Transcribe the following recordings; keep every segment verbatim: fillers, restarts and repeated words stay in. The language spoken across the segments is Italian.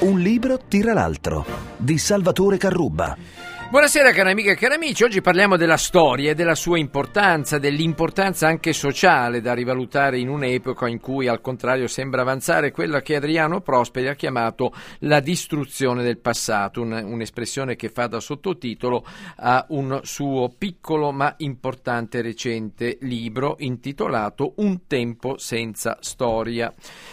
Un libro tira l'altro di Salvatore Carrubba. Buonasera cari amiche e cari amici, oggi parliamo della storia e della sua importanza, dell'importanza anche sociale da rivalutare in un'epoca in cui al contrario sembra avanzare quella che Adriano Prosperi ha chiamato la distruzione del passato, un, un'espressione che fa da sottotitolo a un suo piccolo ma importante recente libro intitolato Un tempo senza storia,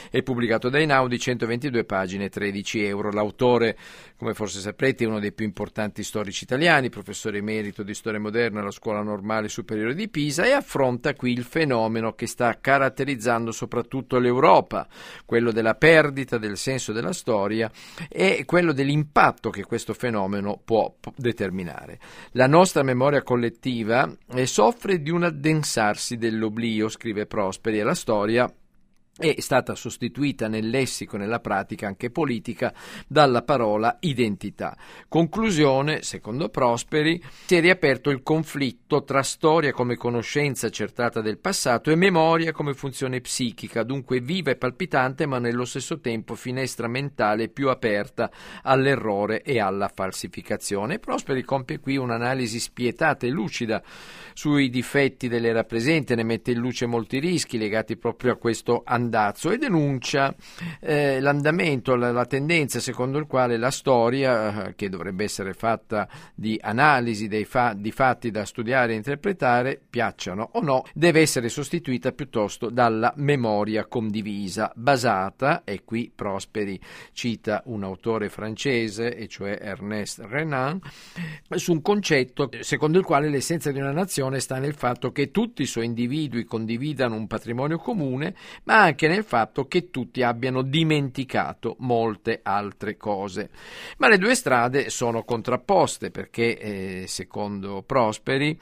è pubblicato da Einaudi, centoventidue pagine, tredici euro. L'autore, come forse saprete, è uno dei più importanti storici italiani, professore emerito di storia moderna alla Scuola Normale Superiore di Pisa, e affronta qui il fenomeno che sta caratterizzando soprattutto l'Europa, quello della perdita del senso della storia e quello dell'impatto che questo fenomeno può determinare. La nostra memoria collettiva soffre di un addensarsi dell'oblio, scrive Prosperi, e la storia è stata sostituita nel lessico, nella pratica anche politica, dalla parola identità. Conclusione, secondo Prosperi, si è riaperto il conflitto tra storia come conoscenza accertata del passato e memoria come funzione psichica, dunque viva e palpitante ma nello stesso tempo finestra mentale più aperta all'errore e alla falsificazione. Prosperi compie qui un'analisi spietata e lucida sui difetti dell'era presente, ne mette in luce molti rischi legati proprio a questo anno e denuncia eh, l'andamento, la, la tendenza secondo il quale la storia, che dovrebbe essere fatta di analisi dei fa- di fatti da studiare e interpretare, piacciano o no, deve essere sostituita piuttosto dalla memoria condivisa, basata, e qui Prosperi cita un autore francese, e cioè Ernest Renan, su un concetto secondo il quale l'essenza di una nazione sta nel fatto che tutti i suoi individui condividano un patrimonio comune, ma anche nel fatto che tutti abbiano dimenticato molte altre cose. Ma le due strade sono contrapposte perché, eh, secondo Prosperi,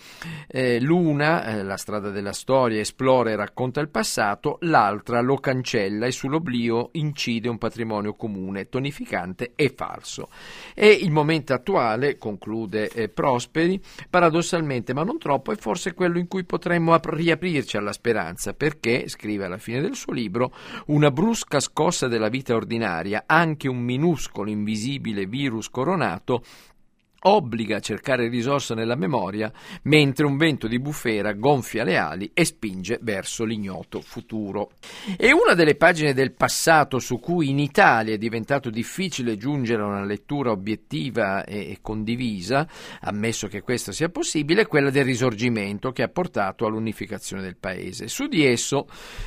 eh, l'una, eh, la strada della storia, esplora e racconta il passato, l'altra lo cancella e sull'oblio incide un patrimonio comune, tonificante e falso. E il momento attuale, conclude eh, Prosperi, paradossalmente, ma non troppo, è forse quello in cui potremmo ap- riaprirci alla speranza, perché, scrive alla fine del suo libro, una brusca scossa della vita ordinaria, anche un minuscolo invisibile virus coronato, obbliga a cercare risorse nella memoria, mentre un vento di bufera gonfia le ali e spinge verso l'ignoto futuro. E una delle pagine del passato su cui in Italia è diventato difficile giungere a una lettura obiettiva e condivisa, ammesso che questo sia possibile, è quella del Risorgimento, che ha portato all'unificazione del paese. Su di esso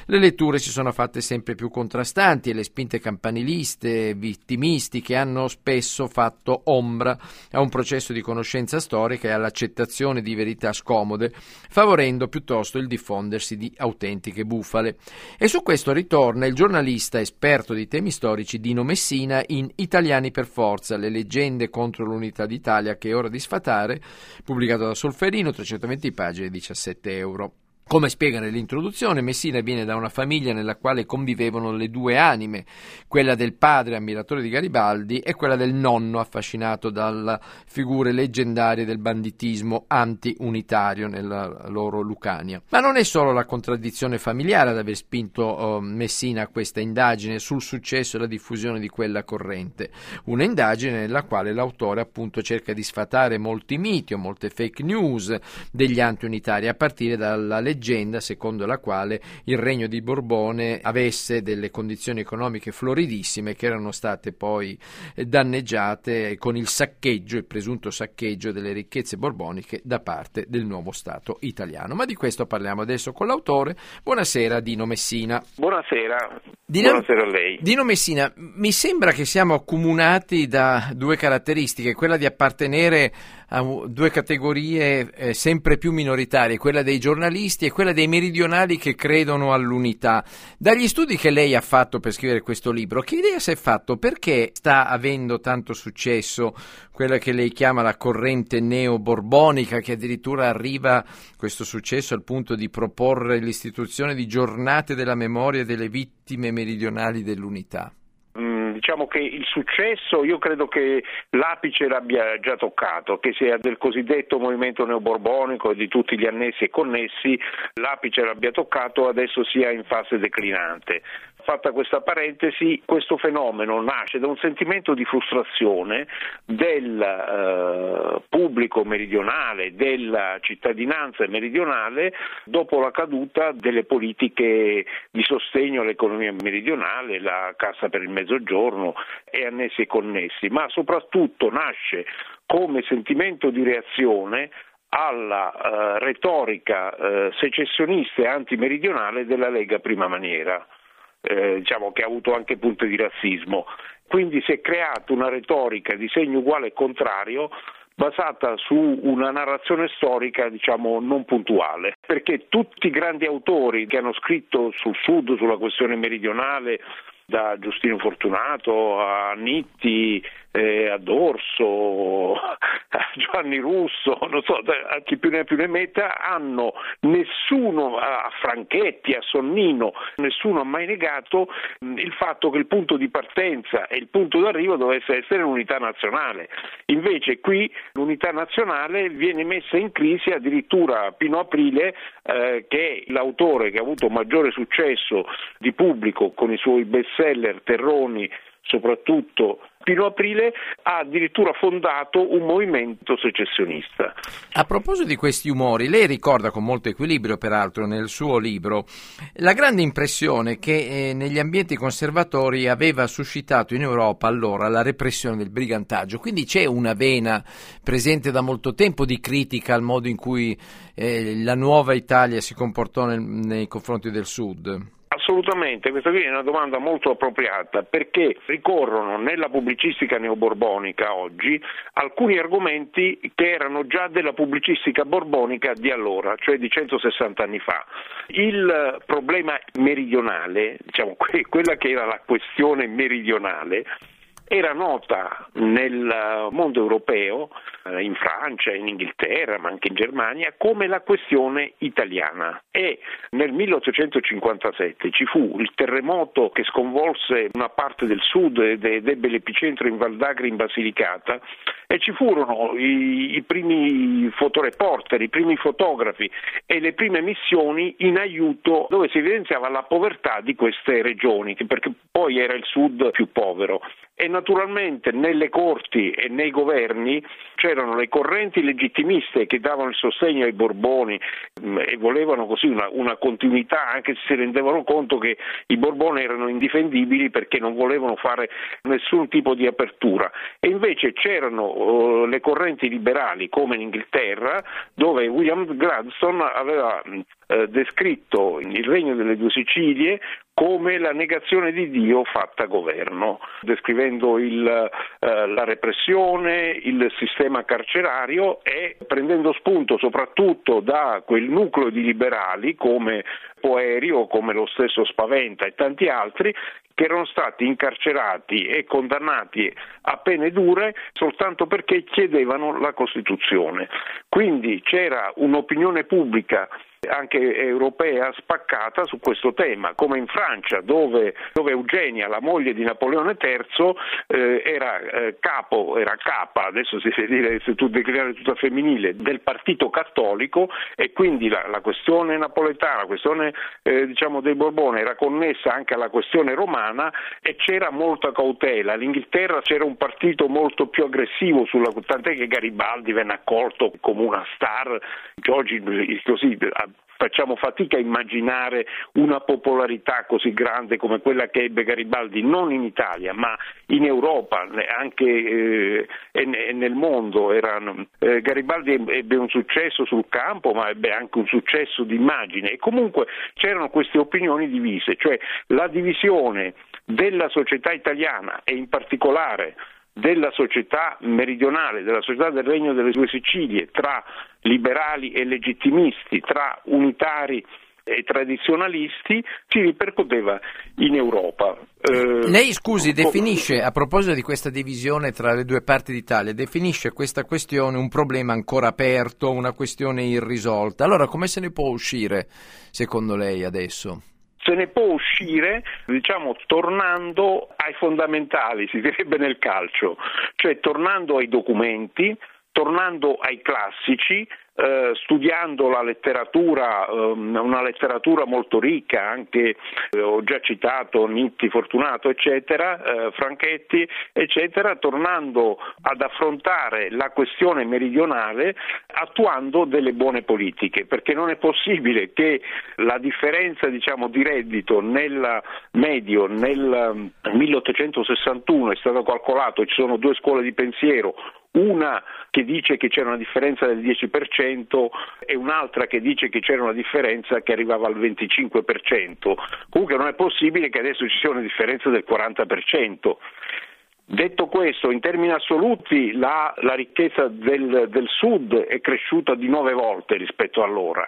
le letture si sono fatte sempre più contrastanti e le spinte campaniliste, vittimistiche, hanno spesso fatto ombra a un processo processo di conoscenza storica e all'accettazione di verità scomode, favorendo piuttosto il diffondersi di autentiche bufale. E su questo ritorna il giornalista esperto di temi storici Dino Messina in Italiani per forza, le leggende contro l'unità d'Italia che è ora di sfatare, pubblicato da Solferino, trecentoventi pagine, diciassette euro. Come spiega nell'introduzione, Messina viene da una famiglia nella quale convivevano le due anime, quella del padre ammiratore di Garibaldi e quella del nonno affascinato dalle figure leggendarie del banditismo anti-unitario nella loro Lucania. Ma non è solo la contraddizione familiare ad aver spinto eh, Messina a questa indagine sul successo e la diffusione di quella corrente, una indagine nella quale l'autore appunto cerca di sfatare molti miti o molte fake news degli anti-unitari, a partire dalla leggenda leggenda secondo la quale il regno di Borbone avesse delle condizioni economiche floridissime che erano state poi danneggiate con il saccheggio, il presunto saccheggio delle ricchezze borboniche da parte del nuovo Stato italiano. Ma di questo parliamo adesso con l'autore. Buonasera Dino Messina. Buonasera. Dino, buonasera a lei. Dino Messina, mi sembra che siamo accomunati da due caratteristiche, quella di appartenere a due categorie eh, sempre più minoritarie, quella dei giornalisti e quella dei meridionali che credono all'unità. Dagli studi che lei ha fatto per scrivere questo libro, che idea si è fatto? Perché sta avendo tanto successo quella che lei chiama la corrente neo-borbonica, che addirittura arriva, questo successo, al punto di proporre l'istituzione di giornate della memoria delle vittime meridionali dell'unità? Diciamo che il successo, io credo che l'apice l'abbia già toccato, che sia del cosiddetto movimento neoborbonico e di tutti gli annessi e connessi, l'apice l'abbia toccato, adesso sia in fase declinante. fatta questa parentesi, questo fenomeno nasce da un sentimento di frustrazione del eh, pubblico meridionale, della cittadinanza meridionale dopo la caduta delle politiche di sostegno all'economia meridionale, la Cassa per il Mezzogiorno e annessi e connessi, ma soprattutto nasce come sentimento di reazione alla eh, retorica eh, secessionista e antimeridionale della Lega Prima Maniera, eh, diciamo che ha avuto anche punte di razzismo. Quindi si è creata una retorica di segno uguale e contrario basata su una narrazione storica, diciamo, non puntuale, perché tutti i grandi autori che hanno scritto sul Sud, sulla questione meridionale, da Giustino Fortunato a Nitti, eh, a Dorso, a Giovanni Russo, non so, a chi più ne ha più ne metta, hanno nessuno, a Franchetti, a Sonnino, nessuno ha mai negato il fatto che il punto di partenza e il punto d'arrivo dovesse essere l'unità nazionale. Invece qui l'unità nazionale viene messa in crisi, addirittura Pino Aprile, eh, che è l'autore che ha avuto maggiore successo di pubblico con i suoi best seller, Terroni, soprattutto Pino Aprile, ha addirittura fondato un movimento secessionista. A proposito di questi umori, lei ricorda con molto equilibrio, peraltro, nel suo libro, la grande impressione che eh, negli ambienti conservatori aveva suscitato in Europa allora la repressione del brigantaggio. Quindi c'è una vena presente da molto tempo di critica al modo in cui eh, la nuova Italia si comportò nel, nei confronti del Sud. Assolutamente, questa qui è una domanda molto appropriata, perché ricorrono nella pubblicistica neoborbonica oggi alcuni argomenti che erano già della pubblicistica borbonica di allora, cioè di centosessanta anni fa. Il problema meridionale, diciamo, quella che era la questione meridionale, era nota nel mondo europeo, in Francia, in Inghilterra, ma anche in Germania, come la questione italiana. E nel milleottocentocinquantasette ci fu il terremoto che sconvolse una parte del sud ed ebbe l'epicentro in Val d'Agri, in Basilicata, e ci furono i, i primi fotoreporter, i primi fotografi e le prime missioni in aiuto, dove si evidenziava la povertà di queste regioni, perché poi era il sud più povero. E naturalmente nelle corti e nei governi c'erano le correnti legittimiste che davano il sostegno ai Borboni e volevano così una, una continuità, anche se si rendevano conto che i Borboni erano indifendibili perché non volevano fare nessun tipo di apertura. E invece c'erano uh, le correnti liberali, come in Inghilterra, dove William Gladstone aveva uh, descritto il Regno delle Due Sicilie come la negazione di Dio fatta governo, descrivendo il, eh, la repressione, il sistema carcerario e prendendo spunto soprattutto da quel nucleo di liberali come Poerio, come lo stesso Spaventa e tanti altri, che erano stati incarcerati e condannati a pene dure soltanto perché chiedevano la Costituzione. Quindi c'era un'opinione pubblica anche europea spaccata su questo tema, come in Francia, dove, dove Eugenia, la moglie di Napoleone terzo, eh, era eh, capo, era capa, adesso si deve dire, se tu declinare tutta femminile, del partito cattolico, e quindi la, la questione napoletana, la questione eh, diciamo dei Borbone era connessa anche alla questione romana e c'era molta cautela. All'Inghilterra c'era un partito molto più aggressivo sulla, tant'è che Garibaldi venne accolto come una star, che oggi così facciamo fatica a immaginare una popolarità così grande come quella che ebbe Garibaldi, non in Italia ma in Europa, anche eh, e nel mondo. Erano, eh, Garibaldi ebbe un successo sul campo, ma ebbe anche un successo di immagine, e comunque c'erano queste opinioni divise, cioè la divisione della società italiana e in particolare della società meridionale, della società del Regno delle Due Sicilie, tra liberali e legittimisti, tra unitari e tradizionalisti, si ripercuteva in Europa. Eh, Lei, scusi, definisce, a proposito di questa divisione tra le due parti d'Italia, definisce questa questione un problema ancora aperto, una questione irrisolta. Allora, come se ne può uscire, secondo lei, adesso? Se ne può uscire, diciamo, tornando ai fondamentali, si direbbe nel calcio, cioè tornando ai documenti, tornando ai classici, eh, studiando la letteratura, ehm, una letteratura molto ricca, anche eh, ho già citato Nitti, Fortunato, eccetera, eh, Franchetti, eccetera, tornando ad affrontare la questione meridionale attuando delle buone politiche, perché non è possibile che la differenza, diciamo, di reddito nel medio nel milleottocentosessantuno è stato calcolato, ci sono due scuole di pensiero, una che dice che c'era una differenza del dieci per cento e un'altra che dice che c'era una differenza che arrivava al venticinque per cento. Comunque non è possibile che adesso ci sia una differenza del quaranta per cento. Detto questo, in termini assoluti la, la ricchezza del, del sud è cresciuta di nove volte rispetto allora,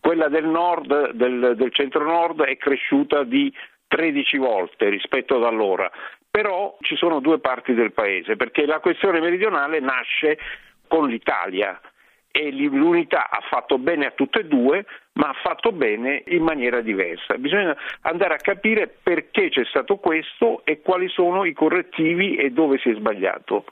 quella del nord, del, del centro-nord è cresciuta di tredici volte rispetto ad allora. Però ci sono due parti del paese, perché la questione meridionale nasce con l'Italia e l'unità ha fatto bene a tutte e due, ma ha fatto bene in maniera diversa. Bisogna andare a capire perché c'è stato questo e quali sono i correttivi e dove si è sbagliato,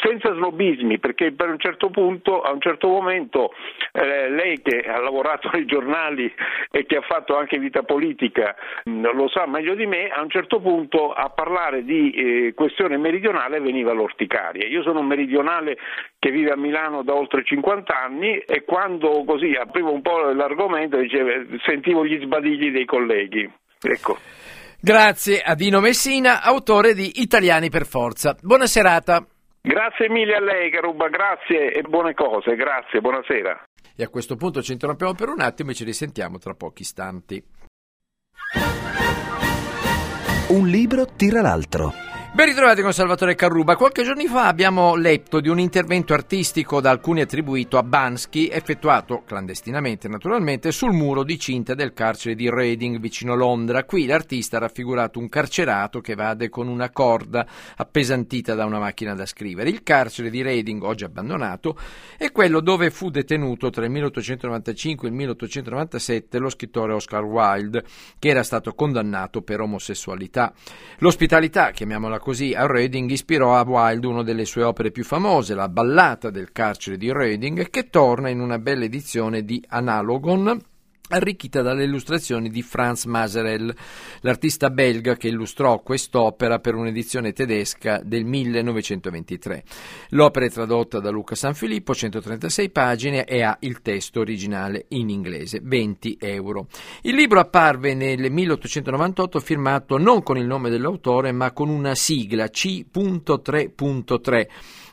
senza snobismi, perché per un certo punto, a un certo momento, eh, lei che ha lavorato nei giornali e che ha fatto anche vita politica mh, lo sa meglio di me, a un certo punto a parlare di eh, questione meridionale veniva l'orticaria. Io sono un meridionale che vive a Milano da oltre cinquanta anni e quando così aprivo un po' l'argomento sentivo gli sbadigli dei colleghi. Ecco. Grazie a Dino Messina, autore di Italiani per forza. Buona serata. Grazie mille a lei, Carrubba, grazie e buone cose, grazie, buonasera. E a questo punto ci interrompiamo per un attimo e ci risentiamo tra pochi istanti. Un libro tira l'altro. Ben ritrovati con Salvatore Carrubba. Qualche giorno fa abbiamo letto di un intervento artistico da alcuni attribuito a Banksy, effettuato clandestinamente naturalmente sul muro di cinta del carcere di Reading vicino Londra. Qui l'artista ha raffigurato un carcerato che evade con una corda appesantita da una macchina da scrivere. Il carcere di Reading, oggi abbandonato, è quello dove fu detenuto tra il milleottocentonovantacinque e il milleottocentonovantasette lo scrittore Oscar Wilde, che era stato condannato per omosessualità. L'ospitalità, chiamiamola così, a Reading ispirò a Wilde una delle sue opere più famose, la ballata del carcere di Reading, che torna in una bella edizione di Analogon, arricchita dalle illustrazioni di Franz Maserel, l'artista belga che illustrò quest'opera per un'edizione tedesca del millenovecentoventitré. L'opera è tradotta da Luca Sanfilippo, centotrentasei pagine, e ha il testo originale in inglese, venti euro. Il libro apparve nel milleottocentonovantotto firmato non con il nome dell'autore ma con una sigla C tre tre,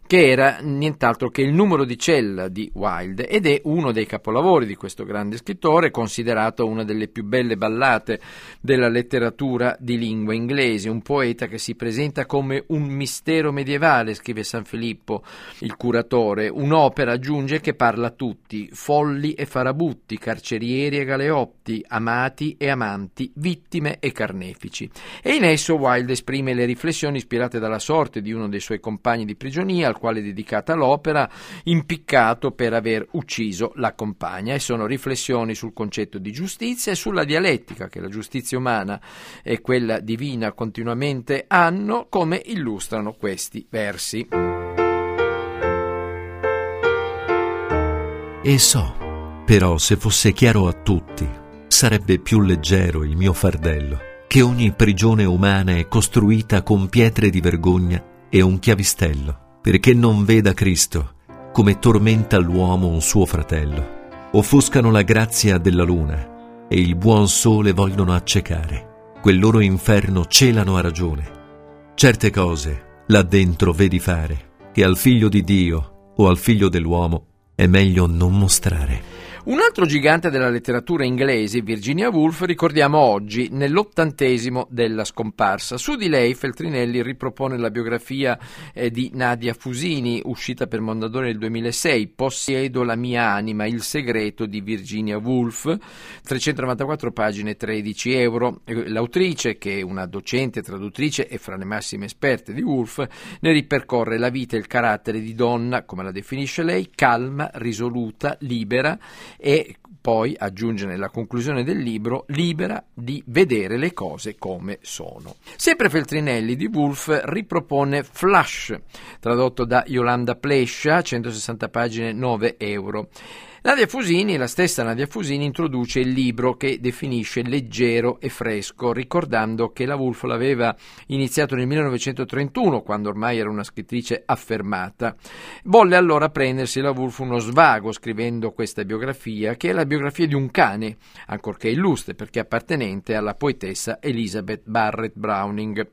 che era nient'altro che il numero di cella di Wilde, ed è uno dei capolavori di questo grande scrittore, considerato una delle più belle ballate della letteratura di lingua inglese. Un poeta che si presenta come un mistero medievale, scrive Sanfilippo, il curatore. Un'opera, aggiunge, che parla a tutti, folli e farabutti, carcerieri e galeotti, amati e amanti, vittime e carnefici. E in esso Wilde esprime le riflessioni ispirate dalla sorte di uno dei suoi compagni di prigionia, quale è dedicata l'opera, impiccato per aver ucciso la compagna, e sono riflessioni sul concetto di giustizia e sulla dialettica che la giustizia umana e quella divina continuamente hanno, come illustrano questi versi. E so, però, se fosse chiaro a tutti, sarebbe più leggero il mio fardello, che ogni prigione umana è costruita con pietre di vergogna e un chiavistello, perché non veda Cristo come tormenta l'uomo un suo fratello. Offuscano la grazia della luna e il buon sole vogliono accecare. Quel loro inferno celano a ragione. Certe cose là dentro vedi fare che al figlio di Dio o al figlio dell'uomo è meglio non mostrare. Un altro gigante della letteratura inglese, Virginia Woolf, ricordiamo oggi nell'ottantesimo della scomparsa. Su di lei Feltrinelli ripropone la biografia eh, di Nadia Fusini, uscita per Mondadori nel duemilasei, Possiedo la mia anima, il segreto di Virginia Woolf, trecentonovantaquattro pagine, tredici euro. L'autrice, che è una docente, traduttrice e fra le massime esperte di Woolf, ne ripercorre la vita e il carattere di donna, come la definisce lei, calma, risoluta, libera, e poi aggiunge nella conclusione del libro, libera di vedere le cose come sono. Sempre Feltrinelli di Woolf ripropone Flash, tradotto da Yolanda Plescia, centosessanta pagine, nove euro. Nadia Fusini, la stessa Nadia Fusini, introduce il libro che definisce leggero e fresco, ricordando che la Woolf l'aveva iniziato nel millenovecentotrentuno, quando ormai era una scrittrice affermata. Volle allora prendersi la Woolf uno svago scrivendo questa biografia, che è la biografia di un cane, ancorché illustre perché appartenente alla poetessa Elizabeth Barrett Browning.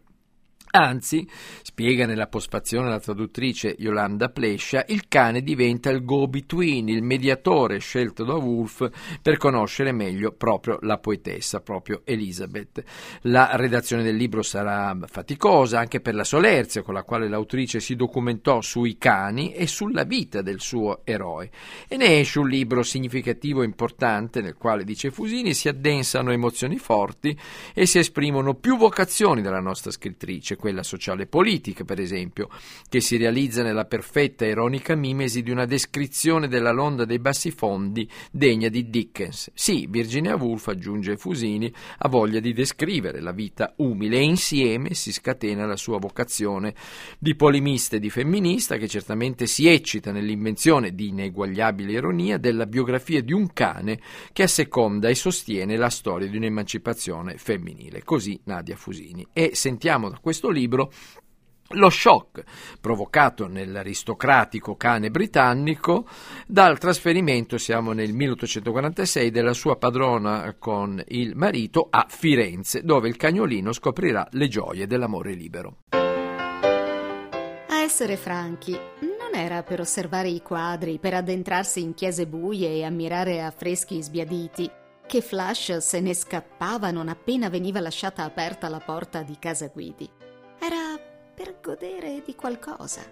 Anzi, spiega nella posfazione la traduttrice Yolanda Plescia, il cane diventa il go-between, il mediatore scelto da Woolf per conoscere meglio proprio la poetessa, proprio Elizabeth. La redazione del libro sarà faticosa anche per la solerzia con la quale l'autrice si documentò sui cani e sulla vita del suo eroe. E ne esce un libro significativo e importante nel quale, dice Fusini, si addensano emozioni forti e si esprimono più vocazioni della nostra scrittrice, quella sociale e politica, per esempio, che si realizza nella perfetta e ironica mimesi di una descrizione della Londra dei bassifondi degna di Dickens. Sì, Virginia Woolf, aggiunge Fusini, ha voglia di descrivere la vita umile e insieme si scatena la sua vocazione di polemista e di femminista, che certamente si eccita nell'invenzione di ineguagliabile ironia della biografia di un cane che asseconda e sostiene la storia di un'emancipazione femminile. Così Nadia Fusini. E sentiamo da questo libro lo shock provocato nell'aristocratico cane britannico dal trasferimento, siamo nel milleottocentoquarantasei, della sua padrona con il marito a Firenze, dove il cagnolino scoprirà le gioie dell'amore libero. A essere franchi, non era per osservare i quadri, per addentrarsi in chiese buie e ammirare affreschi sbiaditi, che Flash se ne scappava non appena veniva lasciata aperta la porta di casa Guidi. Era per godere di qualcosa.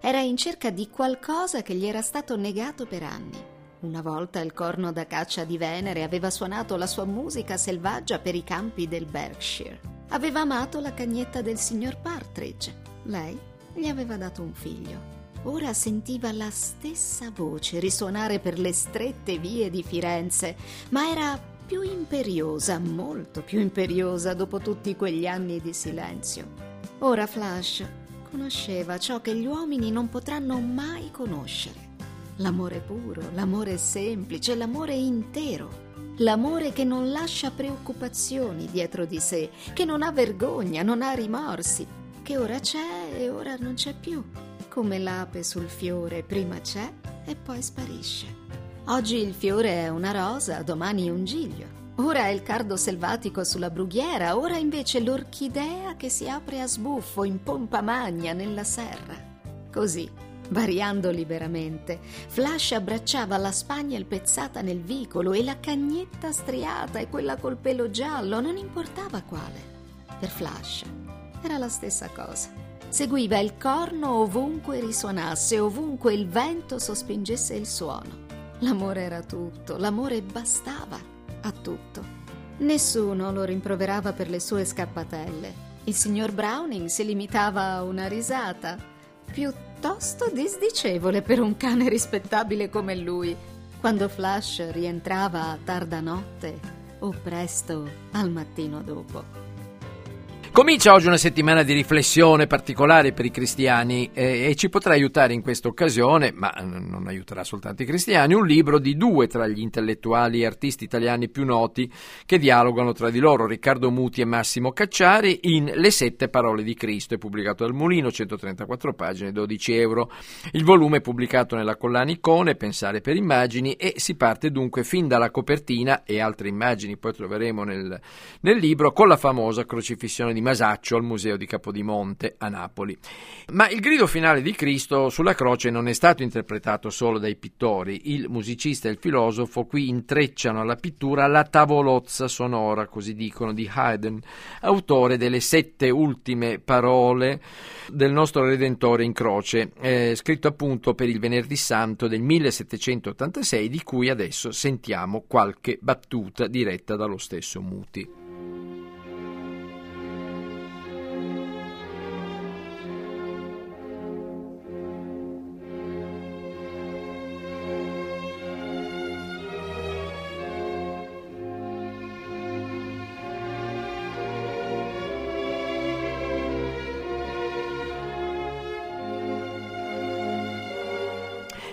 Era in cerca di qualcosa che gli era stato negato per anni. Una volta il corno da caccia di Venere aveva suonato la sua musica selvaggia per i campi del Berkshire. Aveva amato la cagnetta del signor Partridge. Lei gli aveva dato un figlio. Ora sentiva la stessa voce risuonare per le strette vie di Firenze, ma era più imperiosa, molto più imperiosa dopo tutti quegli anni di silenzio. Ora Flash conosceva ciò che gli uomini non potranno mai conoscere. L'amore puro, l'amore semplice, l'amore intero. L'amore che non lascia preoccupazioni dietro di sé, che non ha vergogna, non ha rimorsi, che ora c'è e ora non c'è più. Come l'ape sul fiore, prima c'è e poi sparisce. Oggi il fiore è una rosa, domani un giglio. Ora è il cardo selvatico sulla brughiera, ora invece l'orchidea che si apre a sbuffo in pompa magna nella serra. Così, variando liberamente, Flash abbracciava la Spagna elpezzata nel vicolo e la cagnetta striata e quella col pelo giallo, non importava quale. Per Flash era la stessa cosa. Seguiva il corno ovunque risuonasse, ovunque il vento sospingesse il suono. L'amore era tutto, l'amore bastava a tutto. Nessuno lo rimproverava per le sue scappatelle. Il signor Browning si limitava a una risata, piuttosto disdicevole per un cane rispettabile come lui, quando Flash rientrava a tarda notte o presto al mattino dopo. Comincia oggi una settimana di riflessione particolare per i cristiani eh, e ci potrà aiutare in questa occasione, ma non aiuterà soltanto i cristiani, un libro di due tra gli intellettuali e artisti italiani più noti che dialogano tra di loro, Riccardo Muti e Massimo Cacciari, in Le sette parole di Cristo, è pubblicato al Mulino, centotrentaquattro pagine, dodici euro. Il volume è pubblicato nella collana Icone, Pensare per immagini, e si parte dunque fin dalla copertina e altre immagini poi troveremo nel, nel libro, con la famosa crocifissione di Masaccio al Museo di Capodimonte a Napoli. Ma il grido finale di Cristo sulla croce non è stato interpretato solo dai pittori. Il musicista e il filosofo qui intrecciano alla pittura la tavolozza sonora, così dicono, di Haydn, autore delle sette ultime parole del nostro Redentore in croce, eh, scritto appunto per il Venerdì Santo del millesettecentottantasei, di cui adesso sentiamo qualche battuta diretta dallo stesso Muti.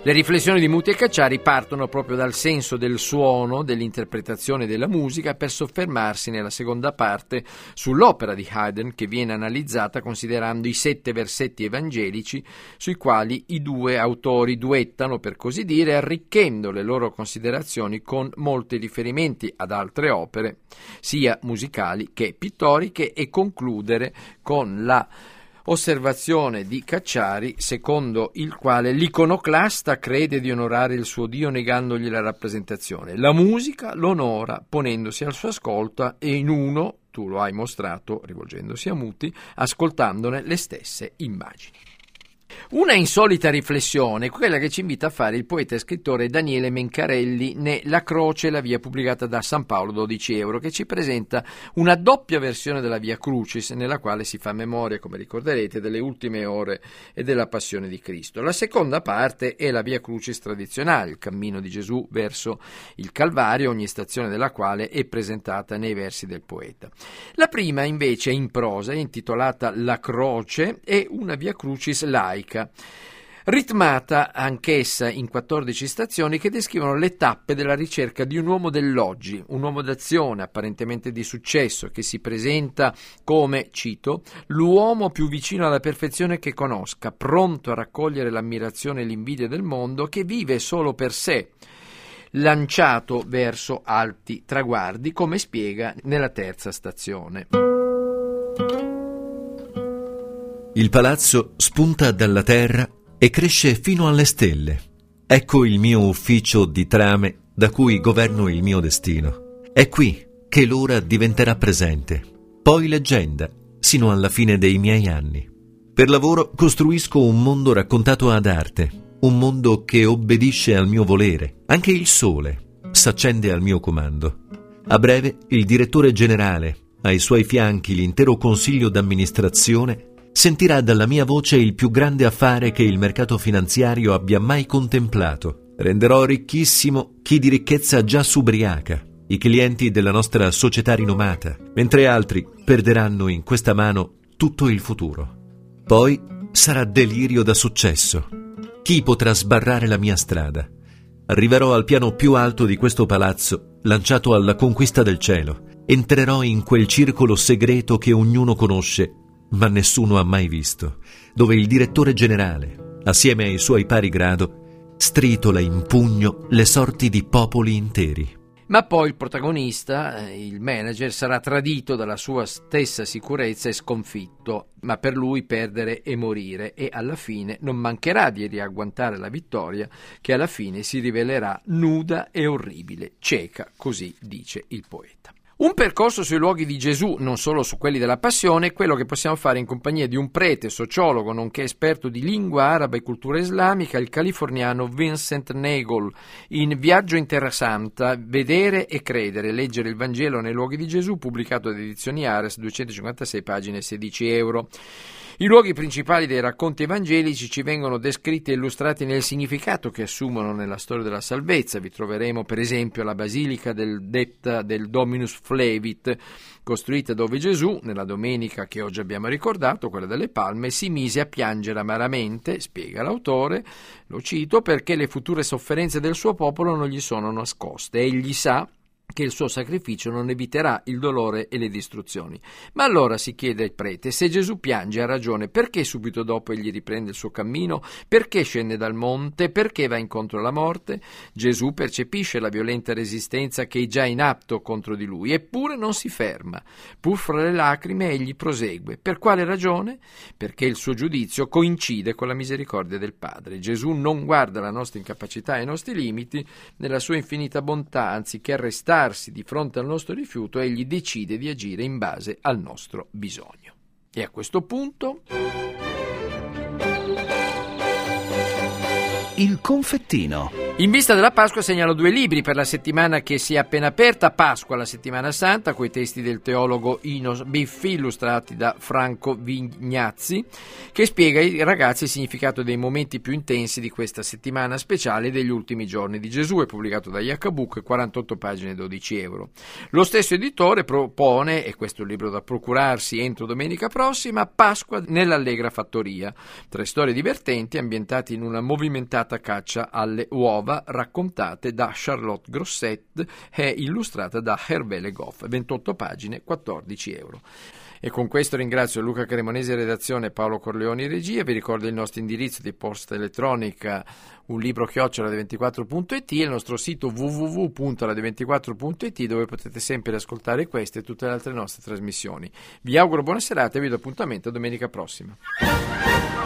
Le riflessioni di Muti e Cacciari partono proprio dal senso del suono, dell'interpretazione della musica, per soffermarsi nella seconda parte sull'opera di Haydn, che viene analizzata considerando i sette versetti evangelici sui quali i due autori duettano, per così dire, arricchendo le loro considerazioni con molti riferimenti ad altre opere, sia musicali che pittoriche, e concludere con la osservazione di Cacciari secondo il quale l'iconoclasta crede di onorare il suo Dio negandogli la rappresentazione, la musica l'onora ponendosi al suo ascolto e in uno, tu lo hai mostrato, rivolgendosi a Muti, ascoltandone le stesse immagini. Una insolita riflessione, quella che ci invita a fare il poeta e scrittore Daniele Mencarelli ne La Croce, la via pubblicata da San Paolo, dodici euro, che ci presenta una doppia versione della via Crucis, nella quale si fa memoria, come ricorderete, delle ultime ore e della passione di Cristo. La seconda parte è la via Crucis tradizionale, il cammino di Gesù verso il Calvario, ogni stazione della quale è presentata nei versi del poeta. La prima, invece, in prosa, è intitolata La Croce, è una via Crucis laica, ritmata anch'essa in quattordici stazioni che descrivono le tappe della ricerca di un uomo dell'oggi, un uomo d'azione apparentemente di successo che si presenta come, cito, l'uomo più vicino alla perfezione che conosca, pronto a raccogliere l'ammirazione e l'invidia del mondo, che vive solo per sé, lanciato verso alti traguardi, come spiega nella terza stazione. Il palazzo spunta dalla terra e cresce fino alle stelle. Ecco il mio ufficio di trame da cui governo il mio destino. È qui che l'ora diventerà presente, poi leggenda, sino alla fine dei miei anni. Per lavoro costruisco un mondo raccontato ad arte, un mondo che obbedisce al mio volere. Anche il sole s'accende al mio comando. A breve il direttore generale, ai suoi fianchi l'intero consiglio d'amministrazione, sentirà dalla mia voce il più grande affare che il mercato finanziario abbia mai contemplato. Renderò ricchissimo chi di ricchezza già s'ubriaca, i clienti della nostra società rinomata, mentre altri perderanno in questa mano tutto il futuro. Poi sarà delirio da successo. Chi potrà sbarrare la mia strada? Arriverò al piano più alto di questo palazzo, lanciato alla conquista del cielo. Entrerò in quel circolo segreto che ognuno conosce, ma nessuno ha mai visto, dove il direttore generale, assieme ai suoi pari grado, stritola in pugno le sorti di popoli interi. Ma poi il protagonista, il manager, sarà tradito dalla sua stessa sicurezza e sconfitto, ma per lui perdere e morire, e alla fine non mancherà di riagguantare la vittoria, che alla fine si rivelerà nuda e orribile, cieca, così dice il poeta. Un percorso sui luoghi di Gesù, non solo su quelli della Passione, è quello che possiamo fare in compagnia di un prete, sociologo, nonché esperto di lingua araba e cultura islamica, il californiano Vincent Nagel, in Viaggio in Terra Santa, Vedere e Credere, leggere il Vangelo nei luoghi di Gesù, pubblicato da Edizioni Ares, duecentocinquantasei pagine, sedici euro. I luoghi principali dei racconti evangelici ci vengono descritti e illustrati nel significato che assumono nella storia della salvezza. Vi troveremo per esempio la basilica del, detta del Dominus Flevit, costruita dove Gesù, nella domenica che oggi abbiamo ricordato, quella delle palme, si mise a piangere amaramente, spiega l'autore, lo cito, perché le future sofferenze del suo popolo non gli sono nascoste. Egli sa che il suo sacrificio non eviterà il dolore e le distruzioni. Ma allora, si chiede il prete, se Gesù piange ha ragione, perché subito dopo egli riprende il suo cammino? Perché scende dal monte? Perché va incontro alla morte? Gesù percepisce la violenta resistenza che è già in atto contro di lui, eppure non si ferma. Pur fra le lacrime egli prosegue. Per quale ragione? Perché il suo giudizio coincide con la misericordia del Padre. Gesù non guarda la nostra incapacità e i nostri limiti, nella sua infinita bontà, anziché arrestare di fronte al nostro rifiuto, egli decide di agire in base al nostro bisogno. E a questo punto il confettino. In vista della Pasqua segnalo due libri per la settimana che si è appena aperta, Pasqua, la settimana santa, coi testi del teologo Ino Biffi, illustrati da Franco Vignazzi, che spiega ai ragazzi il significato dei momenti più intensi di questa settimana speciale degli ultimi giorni di Gesù, è pubblicato da Iacabuc, quarantotto pagine, dodici euro. Lo stesso editore propone, e questo è un libro da procurarsi entro domenica prossima, Pasqua nell'allegra fattoria, tre storie divertenti ambientate in una movimentata caccia alle uova, raccontate da Charlotte Grosset e illustrata da Hervé Le Goff, ventotto pagine, quattordici euro. E con questo ringrazio Luca Cremonesi, redazione, Paolo Corleoni, regia. Vi ricordo il nostro indirizzo di posta elettronica, un libro chiocciola radio ventiquattro punto it, e il nostro sito w w w punto radio ventiquattro punto it, dove potete sempre ascoltare queste e tutte le altre nostre trasmissioni. Vi auguro buona serata e vi do appuntamento a domenica prossima.